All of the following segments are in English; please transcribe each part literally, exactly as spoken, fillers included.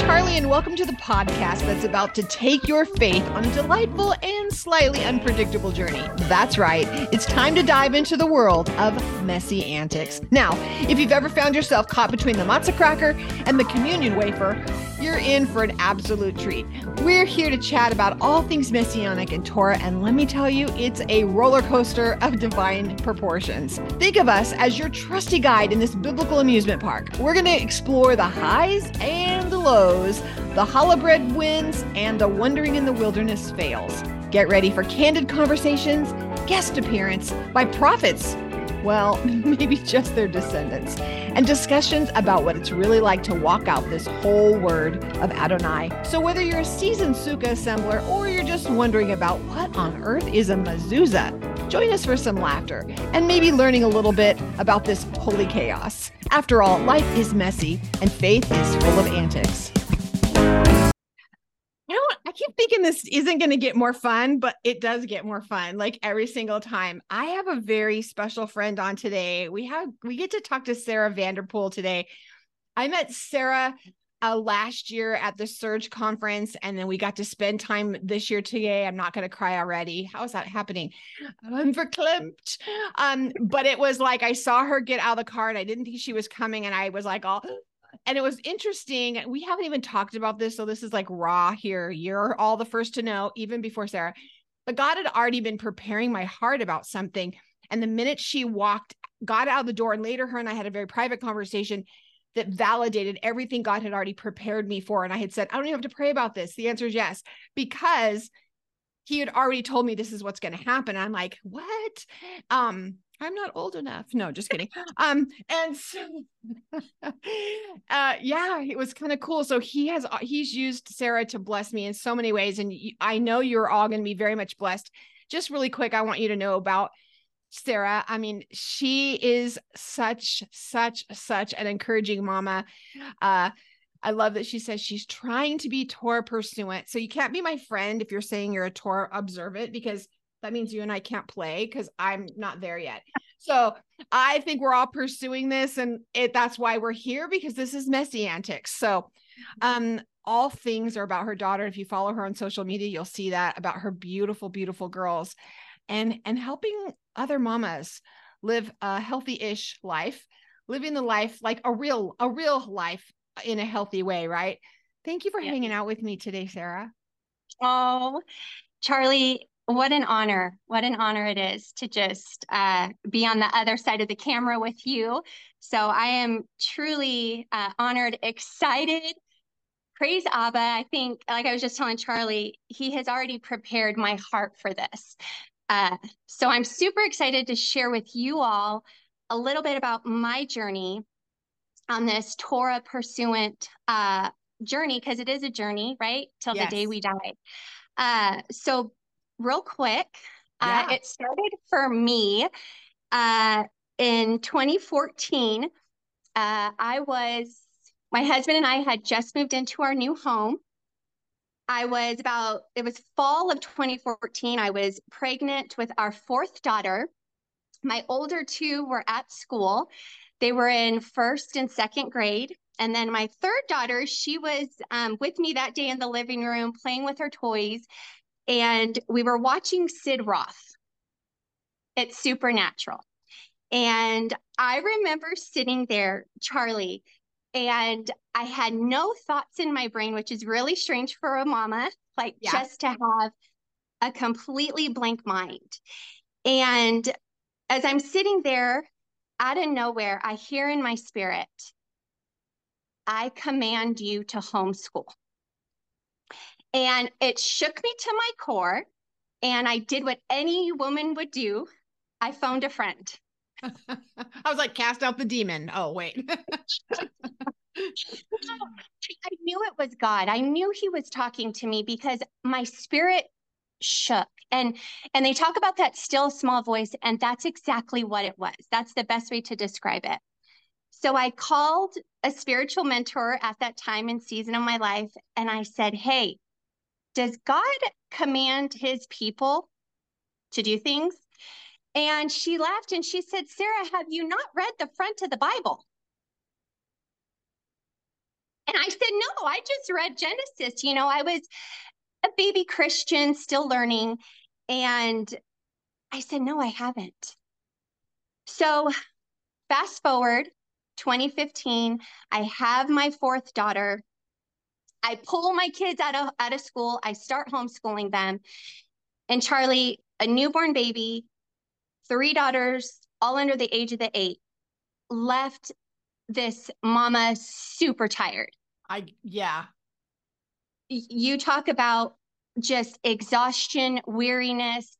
Charlie, and welcome to the podcast that's about to take your faith on a delightful and slightly unpredictable journey. That's right. It's time to dive into the world of Messi-Antics. Now, if you've ever found yourself caught between the matzo cracker and the communion wafer, you're in for an absolute treat. We're here to chat about all things Messianic and Torah, and let me tell you, it's a roller coaster of divine proportions. Think of us as your trusty guide in this biblical amusement park. We're going to explore the highs and the lows, the challah bread wins, and the wandering in the wilderness fails. Get ready for candid conversations, guest appearance by prophets, well, maybe just their descendants, and discussions about what it's really like to walk out this whole word of Adonai. So whether you're a seasoned Sukkah assembler or you're just wondering about what on earth is a mezuzah, join us for some laughter and maybe learning a little bit about this holy chaos. After all, life is messy and faith is full of antics. You know, I keep thinking this isn't going to get more fun, but it does get more fun like every single time. I have a very special friend on today. We have, we get to talk to Sarah Vanderpool today. I met Sarah uh, last year at the Surge conference, and then we got to spend time this year today. I'm not going to cry already. How is that happening? I'm verklempt. Um, but it was like, I saw her get out of the car and I didn't think she was coming. And I was like, oh, and it was interesting. We haven't even talked about this. So this is like raw here. You're all the first to know, even before Sarah, but God had already been preparing my heart about something. And the minute she walked, got out the door, and later her and I had a very private conversation that validated everything God had already prepared me for. And I had said, I don't even have to pray about this. The answer is yes, because he had already told me this is what's going to happen. I'm like, what? Um, I'm not old enough. No, just kidding. Um, and so, uh, yeah, it was kind of cool. So he has, he's used Sarah to bless me in so many ways. And I know you're all going to be very much blessed. Just really quick, I want you to know about Sarah. I mean, she is such, such, such an encouraging mama. Uh, I love that she says she's trying to be Torah pursuant. So you can't be my friend if you're saying you're a Torah observant, because that means you and I can't play because I'm not there yet. So I think we're all pursuing this, and it, that's why we're here, because this is Messianics. So um, all things are about her daughter. If you follow her on social media, you'll see that about her beautiful, beautiful girls, and, and helping other mamas live a healthy-ish life, living the life, like a real, a real life in a healthy way. Right. Thank you for yeah. hanging out with me today, Sarah. Oh, Charlie, what an honor. What an honor it is to just uh, be on the other side of the camera with you. So I am truly uh, honored, excited. Praise Abba. I think, like I was just telling Charlie, he has already prepared my heart for this. Uh, so I'm super excited to share with you all a little bit about my journey on this Torah pursuant uh, journey, because it is a journey, right? Till yes. the day we die. Uh, so Real quick, yeah. uh, it started for me uh, in twenty fourteen. Uh, I was, my husband and I had just moved into our new home. I was about, it was fall of twenty fourteen. I was pregnant with our fourth daughter. My older two were at school. They were in first and second grade. And then my third daughter, she was um, with me that day in the living room playing with her toys. And we were watching Sid Roth. It's Supernatural. And I remember sitting there, Charlie, and I had no thoughts in my brain, which is really strange for a mama, like yeah. just to have a completely blank mind. And as I'm sitting there, out of nowhere, I hear in my spirit, I command you to homeschool. And it shook me to my core, and I did what any woman would do. I phoned a friend. I was like, cast out the demon. Oh, wait. I knew it was God. I knew he was talking to me because my spirit shook. And, and they talk about that still small voice, and that's exactly what it was. That's the best way to describe it. So I called a spiritual mentor at that time and season of my life, and I said, hey, does God command his people to do things? And she laughed and she said, Sarah, have you not read the front of the Bible? And I said, no, I just read Genesis. You know, I was a baby Christian, still learning. And I said, no, I haven't. So fast forward, twenty fifteen, I have my fourth daughter. I pull my kids out of, out of school. I start homeschooling them. And Charlie, a newborn baby, three daughters, all under the age of the eight, left this mama super tired. I, yeah. You talk about just exhaustion, weariness.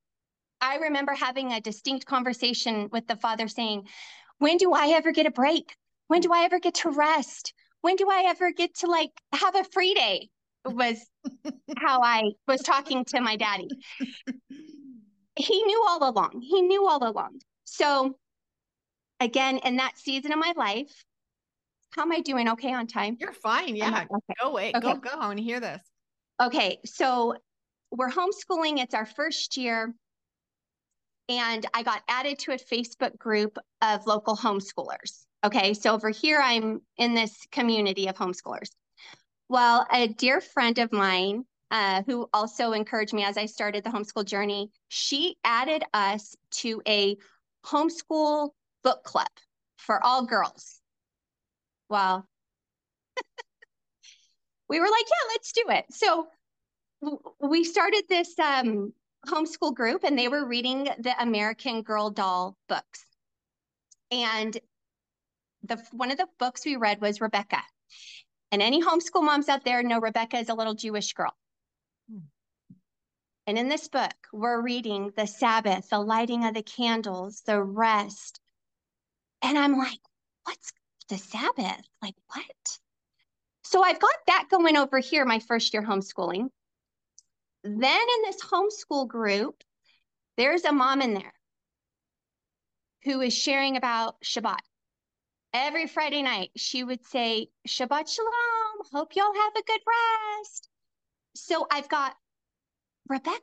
I remember having a distinct conversation with the father saying, when do I ever get a break? When do I ever get to rest? When do I ever get to like have a free day? Was how I was talking to my daddy. He knew all along. He knew all along. So again, in that season of my life, how am I doing? Okay on time? You're fine. Yeah. Um, okay. Go wait. Okay. Go, go. I want to hear this. Okay. So we're homeschooling. It's our first year. And I got added to a Facebook group of local homeschoolers. Okay. So over here, I'm in this community of homeschoolers. Well, a dear friend of mine, uh, who also encouraged me as I started the homeschool journey, she added us to a homeschool book club for all girls. Well, we were like, yeah, let's do it. So we started this um, homeschool group, and they were reading the American Girl Doll books. And the one of the books we read was Rebecca. And any homeschool moms out there know Rebecca is a little Jewish girl. Hmm. And in this book, we're reading the Sabbath, the lighting of the candles, the rest. And I'm like, what's the Sabbath? Like, what? So I've got that going over here, my first year homeschooling. Then in this homeschool group, there's a mom in there who is sharing about Shabbat. Every Friday night, she would say, Shabbat Shalom, hope y'all have a good rest. So I've got Rebecca,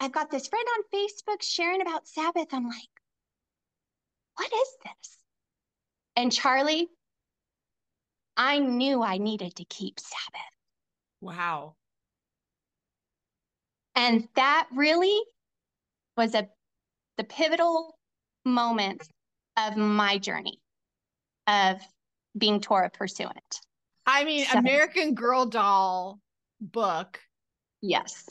I've got this friend on Facebook sharing about Sabbath. I'm like, what is this? And Charlie, I knew I needed to keep Sabbath. Wow. And that really was a the pivotal moment of my journey of being Torah pursuant. I mean, so, American Girl Doll book. Yes.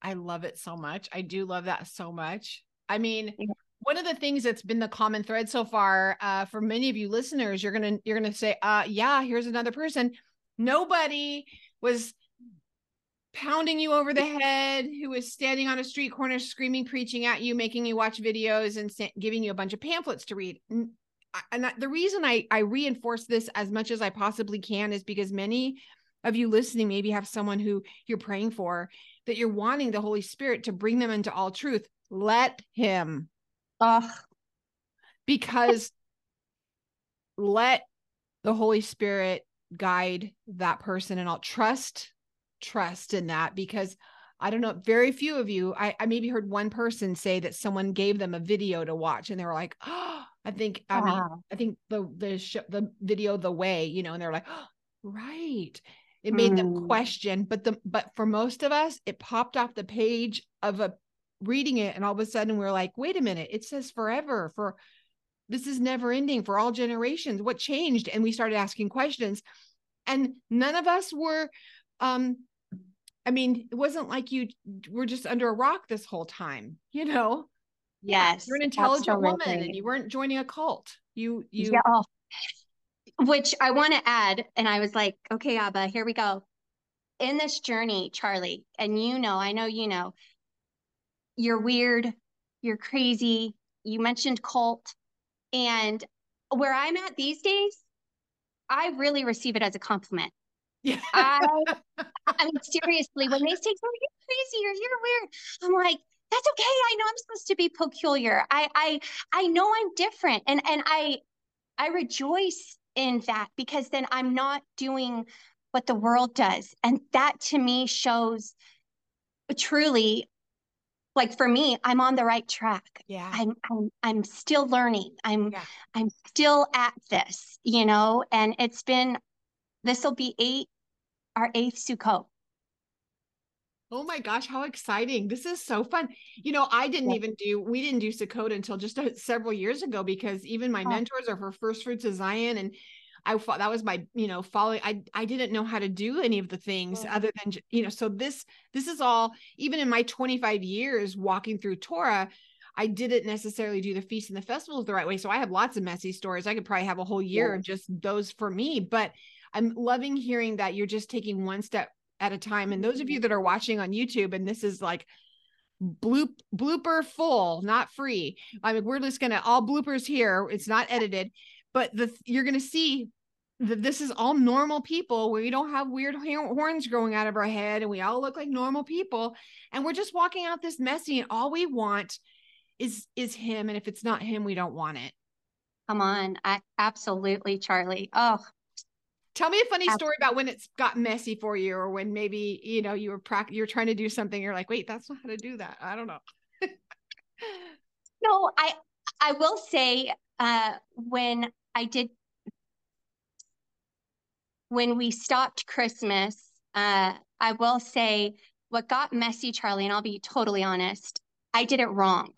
I love it so much. I do love that so much. I mean, yeah. One of the things that's been the common thread so far, uh, for many of you listeners, you're going to, you're going to say, uh, yeah, here's another person. Nobody was pounding you over the head, who was standing on a street corner, screaming, preaching at you, making you watch videos and st- giving you a bunch of pamphlets to read. And, I, and I, the reason I, I reinforce this as much as I possibly can is because many of you listening maybe have someone who you're praying for, that you're wanting the Holy Spirit to bring them into all truth. Let him. Ugh. Because let the Holy Spirit guide that person, and I'll trust trust in that, because I don't know, very few of you, I, I maybe heard one person say that someone gave them a video to watch and they were like, oh, I think, I mean, wow. I think the, the, sh- the video, the way, you know, and they're like, oh, right. It made mm. them question, but the, but for most of us, it popped off the page of a reading it. And all of a sudden we're like, wait a minute, it says forever for, this is never ending for all generations. What changed? And we started asking questions, and none of us were, um, I mean, it wasn't like you were just under a rock this whole time, you know? Yes. You're an intelligent absolutely. woman, and you weren't joining a cult. You, you, yeah. Which I want to add. And I was like, okay, Abba, here we go. In this journey, Charlie, and you know, I know, you know, you're weird, you're crazy. You mentioned cult, and where I'm at these days, I really receive it as a compliment. Yeah. I, I mean, seriously, when they say, oh, you're crazy or you're weird, I'm like, that's okay. I know I'm supposed to be peculiar. I, I, I know I'm different. And, and I, I rejoice in that, because then I'm not doing what the world does. And that to me shows truly, like for me, I'm on the right track. Yeah. I'm, I'm, I'm still learning. I'm, yeah. I'm still at this, you know, and it's been This will be eight, our eighth Sukkot. Oh my gosh, how exciting. This is so fun. You know, I didn't yeah. even do, we didn't do Sukkot until just a, several years ago, because even my oh. mentors are for First Fruits of Zion. And I thought that was my, you know, following, I, I didn't know how to do any of the things oh. other than, you know, so this, this is all, even in my twenty-five years walking through Torah, I didn't necessarily do the feasts and the festivals the right way. So I have lots of messy stories. I could probably have a whole year yeah. of just those for me, but I'm loving hearing that you're just taking one step at a time. And those of you that are watching on YouTube, and this is like bloop, blooper full, not free. I mean, we're just going to all bloopers here. It's not edited, but the, you're going to see that this is all normal people where we don't have weird horns growing out of our head and we all look like normal people. And we're just walking out this messy, and all we want is, is him. And if it's not him, we don't want it. Come on. I, absolutely. Charlie. Oh, tell me a funny story about when it's got messy for you, or when maybe, you know, you were pract- you're trying to do something. You're like, wait, that's not how to do that. I don't know. No, I, I will say, uh, when I did, when we stopped Christmas, uh, I will say what got messy, Charlie, and I'll be totally honest, I did it wrong.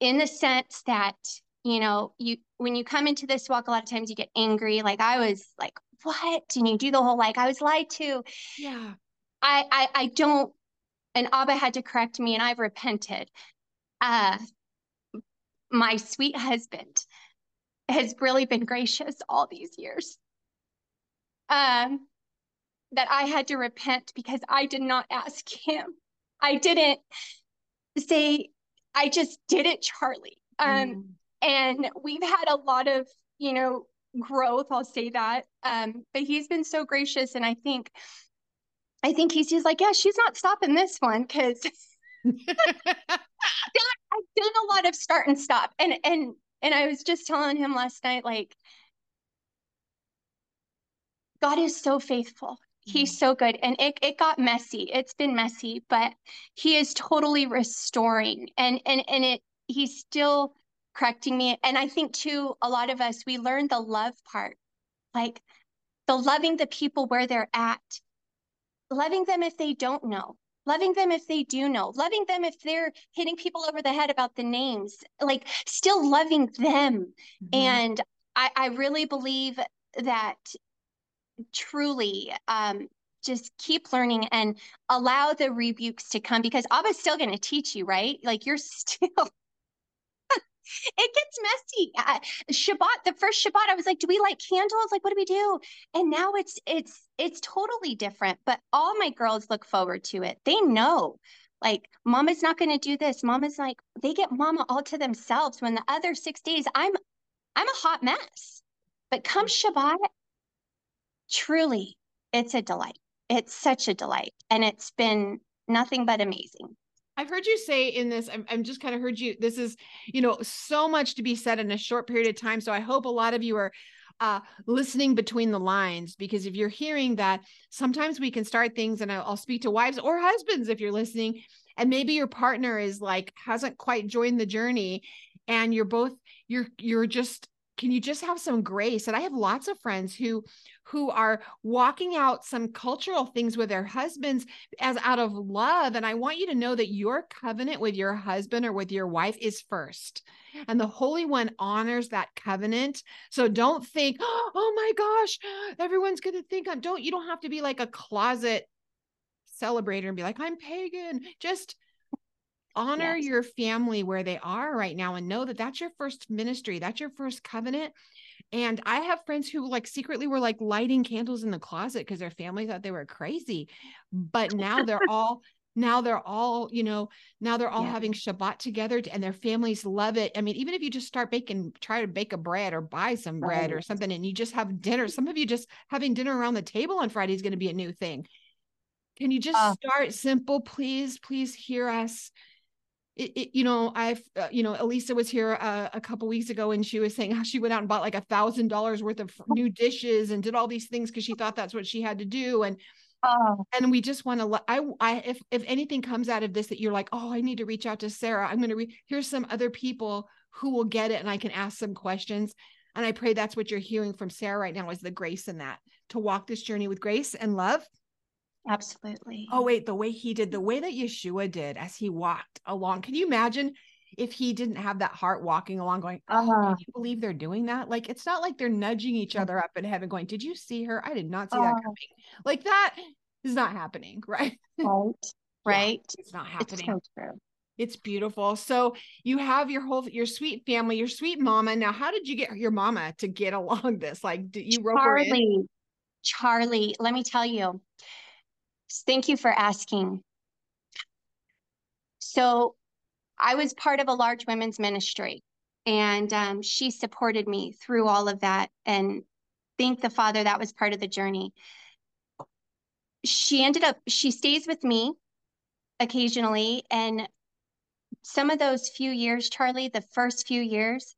In the sense that, you know, you, when you come into this walk, a lot of times you get angry. Like I was like, what? And you do the whole, like I was lied to. Yeah. I, I, I don't, and Abba had to correct me, and I've repented. Uh, my sweet husband has really been gracious all these years. Um, that I had to repent because I did not ask him. I didn't say, I just did it, Charlie. Um, mm. And we've had a lot of, you know, growth, I'll say that. Um, but he's been so gracious. And I think, I think he's just like, yeah, she's not stopping this one. Cause I've done a lot of start and stop. And, and, and I was just telling him last night, like, God is so faithful. He's so good. And it, it got messy. It's been messy, but he is totally restoring, and, and, and it, he's still correcting me. And I think too, a lot of us, we learn the love part, like the loving the people where they're at, loving them if they don't know, loving them if they do know, loving them if they're hitting people over the head about the names, like still loving them. Mm-hmm. And I, I really believe that truly um, just keep learning and allow the rebukes to come, because Abba's still going to teach you, right? Like you're still... It gets messy. Uh, Shabbat, the first Shabbat, I was like, do we light candles? Like, what do we do? And now it's, it's, it's totally different, but all my girls look forward to it. They know, like, mama's not going to do this. Mama's like, they get mama all to themselves, when the other six days I'm, I'm a hot mess, but come Shabbat, truly, it's a delight. It's such a delight. And it's been nothing but amazing. I've heard you say in this, I'm, I'm just kind of heard you, this is, you know, so much to be said in a short period of time. So I hope a lot of you are uh, listening between the lines, because if you're hearing that, sometimes we can start things, and I'll, I'll speak to wives or husbands if you're listening, and maybe your partner is like, hasn't quite joined the journey, and you're both, you're, you're just, can you just have some grace? And I have lots of friends who, who are walking out some cultural things with their husbands as out of love. And I want you to know that your covenant with your husband or with your wife is first. And the Holy One honors that covenant. So don't think, oh my gosh, everyone's going to think I'm don't, you don't have to be like a closet celebrator and be like, I'm pagan. Just honor yes. your family where they are right now, and know that that's your first ministry. That's your first covenant. And I have friends who like secretly were like lighting candles in the closet because their family thought they were crazy, but now they're all, now they're all, you know, now they're all yeah. having Shabbat together, and their families love it. I mean, even if you just start baking, try to bake a bread or buy some bread oh. or something, and you just have dinner. Some of you just having dinner around the table on Friday is going to be a new thing. Can you just oh. start simple? Please, please hear us. It, it, you know, I've, uh, you know, Elisa was here uh, a couple weeks ago, and she was saying how she went out and bought like a thousand dollars worth of new dishes and did all these things because she thought that's what she had to do. And, oh. and we just want to, I, I, if, if anything comes out of this, that you're like, oh, I need to reach out to Sarah. I'm going to re here's some other people who will get it, and I can ask some questions. And I pray that's what you're hearing from Sarah right now, is the grace in that, to walk this journey with grace and love. Absolutely. Oh, wait, the way he did, the way that Yeshua did as he walked along. Can you imagine if he didn't have that heart walking along going, oh, uh-huh. Can you believe they're doing that? Like, it's not like they're nudging each other up in heaven going, did you see her? I did not see uh-huh. that coming. Like, that is not happening, right? Right, right. Yeah, it's not happening. It's so true. It's beautiful. So you have your whole, your sweet family, your sweet mama. Now, how did you get your mama to get along this? Like, did you rope her in? Charlie, let me tell you. Thank you for asking. So I was part of a large women's ministry, and um, she supported me through all of that. And thank the Father, that was part of the journey. She ended up, she stays with me occasionally. And some of those few years, Charlie, the first few years,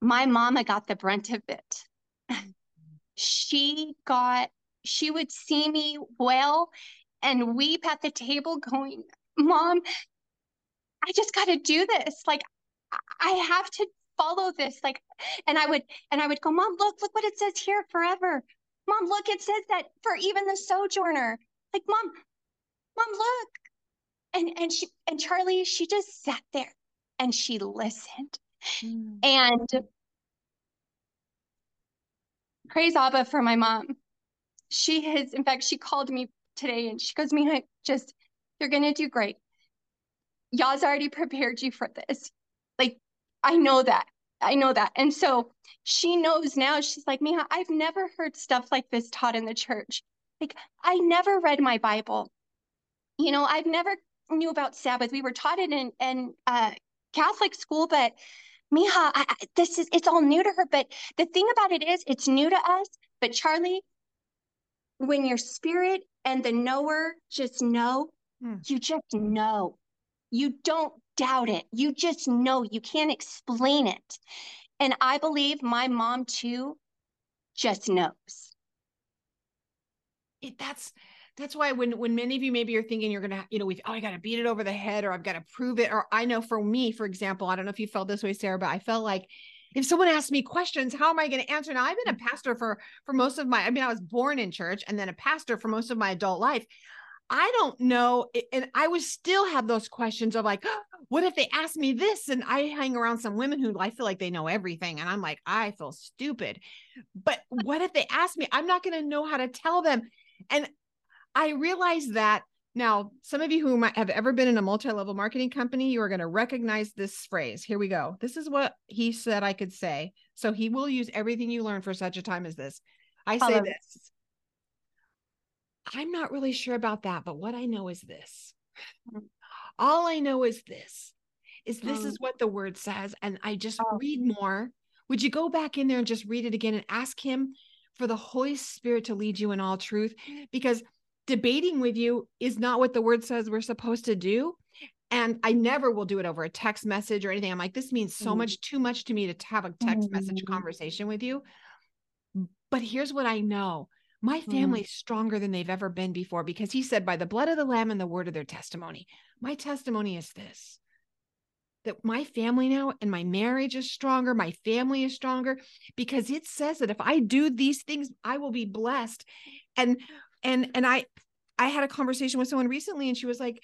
my mama got the brunt of it. She got, she would see me well and weep at the table going, Mom, I just got to do this. Like, I have to follow this. Like, and I would, and I would go, Mom, look, look what it says here, forever. Mom, look, it says that for even the sojourner. Like, Mom, Mom, look. And, and she, and Charlie, she just sat there and she listened. Mm. And praise Abba for my mom. She has, in fact, she called me today and she goes, Mina, just, you're going to do great. Yah's already prepared you for this. Like, I know that. I know that. And so she knows now, she's like, Miha, I've never heard stuff like this taught in the church. Like, I never read my Bible. You know, I've never knew about Sabbath. We were taught it in, in uh, Catholic school, but Miha, I, I, this is, it's all new to her. But the thing about it is, it's new to us. But Charlie, when your spirit and the knower just know, mm. you just know. You don't doubt it. You just know. You can't explain it. And I believe my mom, too, just knows. It, that's that's why when, when many of you maybe are thinking you're going to, you know, we've, oh, I got to beat it over the head, or I've got to prove it. Or I know for me, for example, I don't know if you felt this way, Sarah, but I felt like, if someone asks me questions, how am I going to answer? Now, I've been a pastor for, for most of my, I mean, I was born in church and then a pastor for most of my adult life. I don't know. And I would still have those questions of like, oh, what if they ask me this? And I hang around some women who I feel like they know everything. And I'm like, I feel stupid, but what if they ask me? I'm not going to know how to tell them. And I realized that. Now, some of you who might have ever been in a multi-level marketing company, you are going to recognize this phrase. Here we go. This is what he said I could say. So he will use everything you learn for such a time as this. I say this. I'm not really sure about that, but what I know is this. All I know is this, is this is what the word says. And I just read more. Would you go back in there and just read it again and ask him for the Holy Spirit to lead you in all truth? Because debating with you is not what the word says we're supposed to do. And I never will do it over a text message or anything. I'm like, this means so much, too much to me to have a text message conversation with you. But here's what I know. My family's stronger than they've ever been before, because he said, by the blood of the Lamb and the word of their testimony. My testimony is this, that my family now and my marriage is stronger. My family is stronger because it says that if I do these things, I will be blessed. And And, and I, I had a conversation with someone recently and she was like,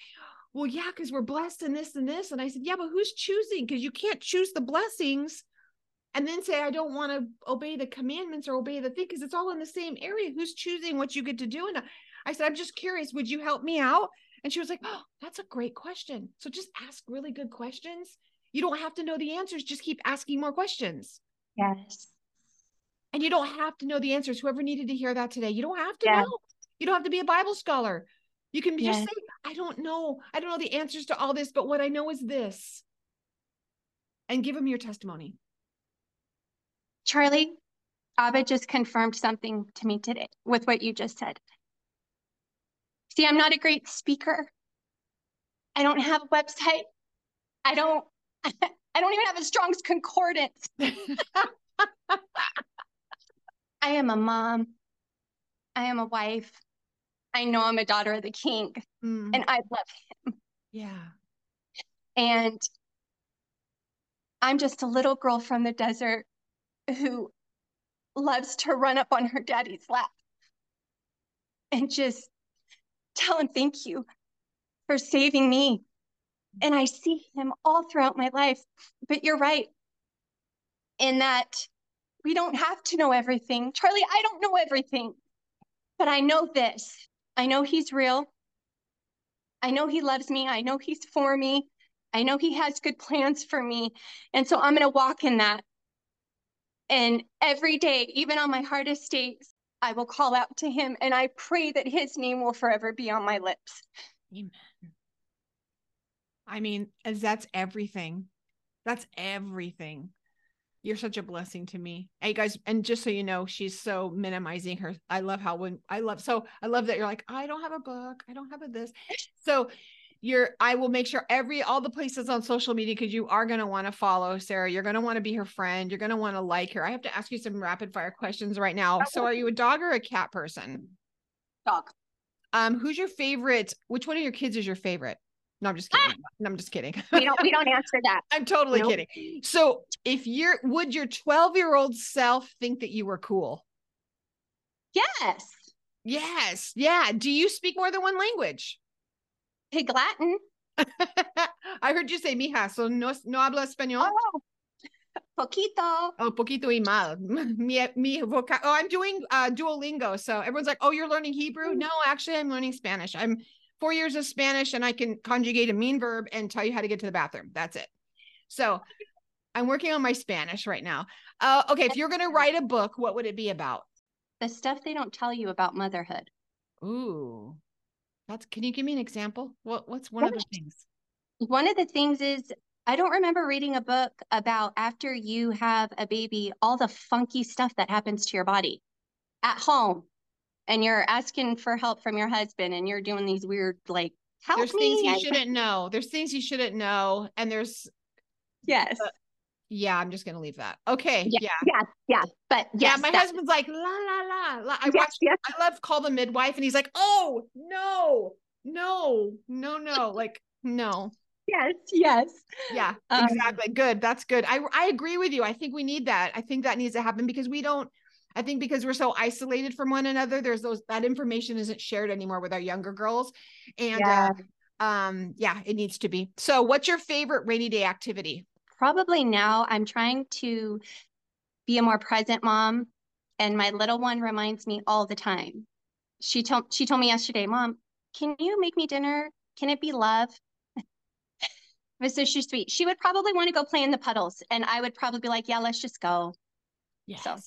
well, yeah, cause we're blessed in this and this. And I said, yeah, but who's choosing? Cause you can't choose the blessings and then say, I don't want to obey the commandments or obey the thing. Cause it's all in the same area. Who's choosing what you get to do? And I said, I'm just curious, would you help me out? And she was like, oh, that's a great question. So just ask really good questions. You don't have to know the answers. Just keep asking more questions. Yes. And you don't have to know the answers. Whoever needed to hear that today, you don't have to yeah. know. You don't have to be a Bible scholar. You can yes. just say, I don't know. I don't know the answers to all this, but what I know is this. And give them your testimony. Charlie, Abba just confirmed something to me today with what you just said. See, I'm not a great speaker. I don't have a website. I don't, I don't even have a Strong's Concordance. I am a mom. I am a wife. I know I'm a daughter of the King mm. and I love him. Yeah. And I'm just a little girl from the desert who loves to run up on her daddy's lap and just tell him thank you for saving me. And I see him all throughout my life. But you're right in that we don't have to know everything. Charlie, I don't know everything, but I know this. I know he's real. I know he loves me. I know he's for me. I know he has good plans for me. And so I'm going to walk in that. And every day, even on my hardest days, I will call out to him, and I pray that his name will forever be on my lips. Amen. I mean, as that's everything. That's everything. You're such a blessing to me. Hey guys, and just so you know, she's so minimizing her. I love how when I love, so I love that you're like, I don't have a book. I don't have a this. So you're, I will make sure every, all the places on social media, because you are going to want to follow Sarah. You're going to want to be her friend. You're going to want to like her. I have to ask you some rapid fire questions right now. So are you a dog or a cat person? Dog. Um, who's your favorite? Which one of your kids is your favorite? No, I'm just kidding. Ah! No, I'm just kidding. We don't, we don't answer that. I'm totally nope. kidding. So if you're, would your twelve year old self think that you were cool? Yes. Yes. Yeah. Do you speak more than one language? Pig Latin. I heard you say mija, so no, no habla español. Oh, poquito. Oh, poquito y mal. Mi, mi voca- oh, I'm doing uh, Duolingo. So everyone's like, oh, you're learning Hebrew? No, actually I'm learning Spanish. I'm Four years of Spanish, and I can conjugate a mean verb and tell you how to get to the bathroom. That's it. So I'm working on my Spanish right now. Uh, okay. If you're going to write a book, what would it be about? The stuff they don't tell you about motherhood. Ooh, that's, can you give me an example? What What's one, one of the things? One of the things is, I don't remember reading a book about after you have a baby, all the funky stuff that happens to your body at home. And you're asking for help from your husband, and you're doing these weird, like, help there's me. There's things you shouldn't know. There's things you shouldn't know. And there's. Yes. Uh, yeah. I'm just going to leave that. Okay. Yeah. Yeah. Yeah. yeah. But yes, yeah, my that's... husband's like, la, la, la, la. I yes, watched, yes. I love Call the Midwife. And he's like, oh, no, no, no, no. Like, no. Yes. Yes. Yeah, um, exactly. Good. That's good. I I agree with you. I think we need that. I think that needs to happen because we don't. I think because we're so isolated from one another, there's those, that information isn't shared anymore with our younger girls. And yeah. Uh, um, yeah, it needs to be. So what's your favorite rainy day activity? Probably now I'm trying to be a more present mom. And my little one reminds me all the time. She told, she told me yesterday, Mom, can you make me dinner? Can it be love? This is so sweet. She would probably want to go play in the puddles. And I would probably be like, yeah, let's just go. Yes. So.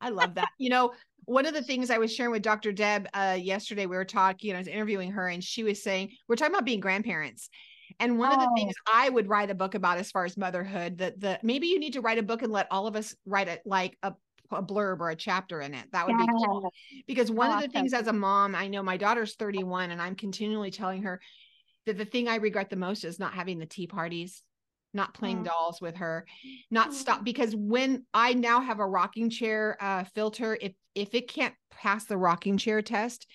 I love that. You know, one of the things I was sharing with Doctor Deb uh, yesterday, we were talking, and I was interviewing her, and she was saying, we're talking about being grandparents. And one oh. of the things I would write a book about as far as motherhood, that the, maybe you need to write a book and let all of us write it like a, a blurb or a chapter in it. That would yeah. be cool. Because one awesome. of the things as a mom, I know my daughter's thirty-one, and I'm continually telling her that the thing I regret the most is not having the tea parties, not playing yeah. dolls with her, not yeah. stop. Because when I now have a rocking chair uh, filter, if, if it can't pass the rocking chair test,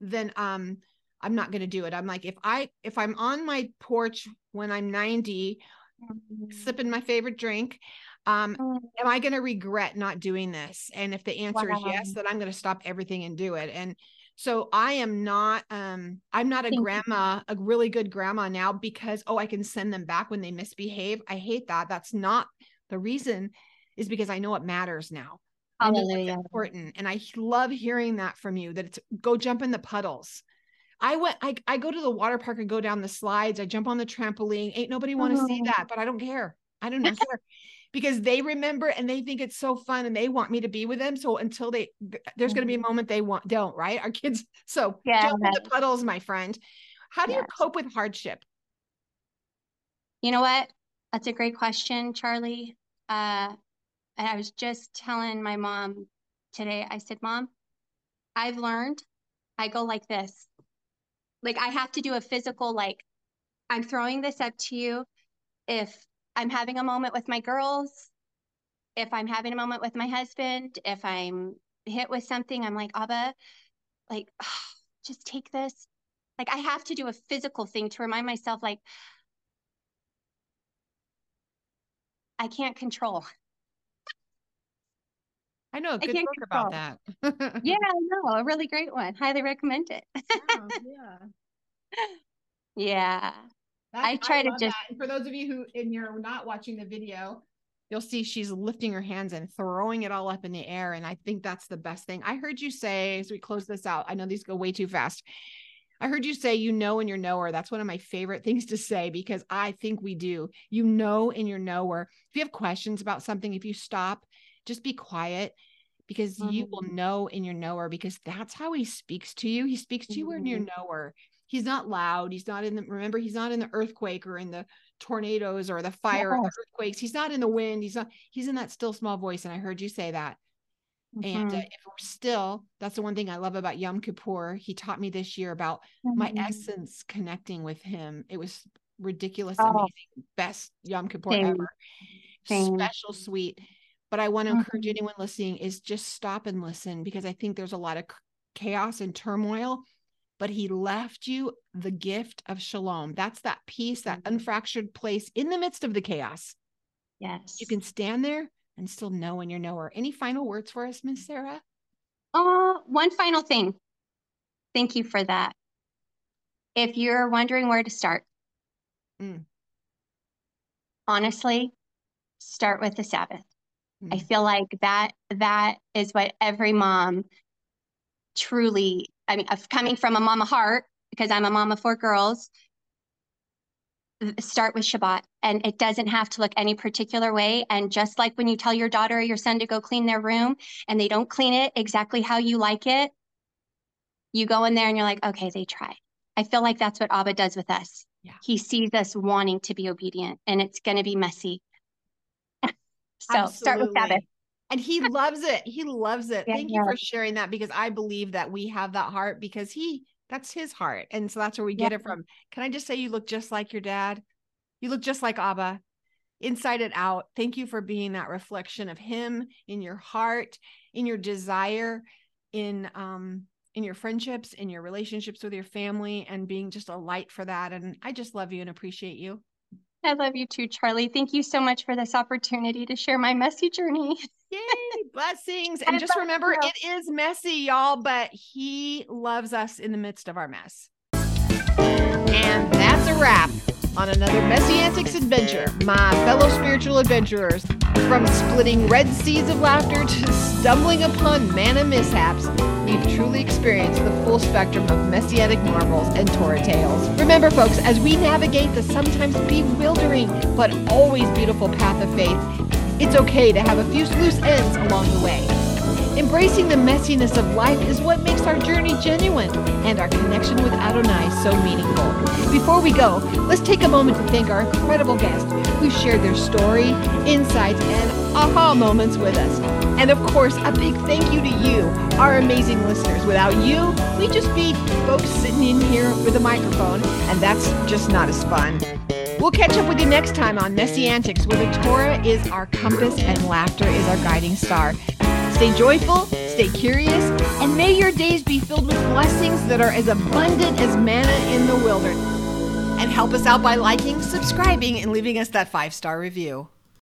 then um, I'm not going to do it. I'm like, if I, if I'm on my porch when I'm ninety, mm-hmm. sipping my favorite drink, um, mm-hmm. am I going to regret not doing this? And if the answer wow. is yes, then I'm going to stop everything and do it. And so I am not, um, I'm not a Thank grandma, you. a really good grandma now because, oh, I can send them back when they misbehave. I hate that. That's not the reason, is because I know what matters now. Hallelujah. I know what's important. And I love hearing that from you, that it's go jump in the puddles. I went, I, I go to the water park and go down the slides. I jump on the trampoline. Ain't nobody want to oh. see that, but I don't care. I don't know. Because they remember and they think it's so fun and they want me to be with them. So until they, there's going to be a moment they want, don't, right? Our kids. So yeah, jump in the puddles, my friend. How do yes. you cope with hardship? You know what? That's a great question, Charlie. Uh, and I was just telling my mom today, I said, Mom, I've learned I go like this. Like I have to do a physical, like I'm throwing this up to you. If I'm having a moment with my girls, if I'm having a moment with my husband, if I'm hit with something, I'm like, Abba, like, oh, just take this. Like, I have to do a physical thing to remind myself, like, I can't control. I know a good book about that. Yeah, I know. A really great one. Highly recommend it. Yeah. Yeah. Yeah. I try I to just. For those of you who, and you're not watching the video, you'll see she's lifting her hands and throwing it all up in the air. And I think that's the best thing. I heard you say, as we close this out, I know these go way too fast. I heard you say, you know, and your knower. That's one of my favorite things to say, because I think we do, you know, and your knower. If you have questions about something, if you stop, just be quiet, because mm-hmm. you will know in your knower, because that's how he speaks to you. He speaks to you mm-hmm. in your knower. He's not loud. He's not in the, remember, he's not in the earthquake or in the tornadoes or the fire yes. or the earthquakes. He's not in the wind. He's not, he's in that still small voice. And I heard you say that. Mm-hmm. And uh, if we're still, that's the one thing I love about Yom Kippur. He taught me this year about mm-hmm. my essence connecting with him. It was ridiculous, oh. amazing, best Yom Kippur Same. ever. Same. Special, sweet. But I want to mm-hmm. encourage anyone listening is just stop and listen, because I think there's a lot of chaos and turmoil, but he left you the gift of shalom. That's that peace, that unfractured place in the midst of the chaos. Yes. You can stand there and still know in your knower. Any final words for us, Miss Sarah? Uh, one final thing. Thank you for that. If you're wondering where to start, mm. honestly, start with the Sabbath. Mm. I feel like that that is what every mom truly, I mean, coming from a mama heart, because I'm a mom of four girls, start with Shabbat. And it doesn't have to look any particular way. And just like when you tell your daughter or your son to go clean their room and they don't clean it exactly how you like it, you go in there and you're like, okay, they tried. I feel like that's what Abba does with us. Yeah. He sees us wanting to be obedient, and it's going to be messy. So Absolutely. Start with Sabbath. And he loves it. He loves it. Yeah, Thank yeah. you for sharing that, because I believe that we have that heart because he, that's his heart. And so that's where we yeah. get it from. Can I just say, you look just like your dad. You look just like Abba, inside and out. Thank you for being that reflection of him in your heart, in your desire, in, um, in your friendships, in your relationships with your family, and being just a light for that. And I just love you and appreciate you. I love you too, Charlie. Thank you so much for this opportunity to share my messy journey. Yay, blessings. And I just remember, you. It is messy, y'all, but he loves us in the midst of our mess. And that's a wrap on another Messi-Antics adventure, my fellow spiritual adventurers. From splitting red seas of laughter to stumbling upon manna mishaps, we've truly experienced the full spectrum of Messianic marvels and Torah tales. Remember, folks, as we navigate the sometimes bewildering but always beautiful path of faith, it's okay to have a few loose ends along the way. Embracing the messiness of life is what makes our journey genuine and our connection with Adonai so meaningful. Before we go, let's take a moment to thank our incredible guests who shared their story, insights, and aha moments with us. And of course, a big thank you to you, our amazing listeners. Without you, we'd just be folks sitting in here with a microphone, and that's just not as fun. We'll catch up with you next time on Messi-Antics, where the Torah is our compass and laughter is our guiding star. Stay joyful, stay curious, and may your days be filled with blessings that are as abundant as manna in the wilderness. And help us out by liking, subscribing, and leaving us that five-star review.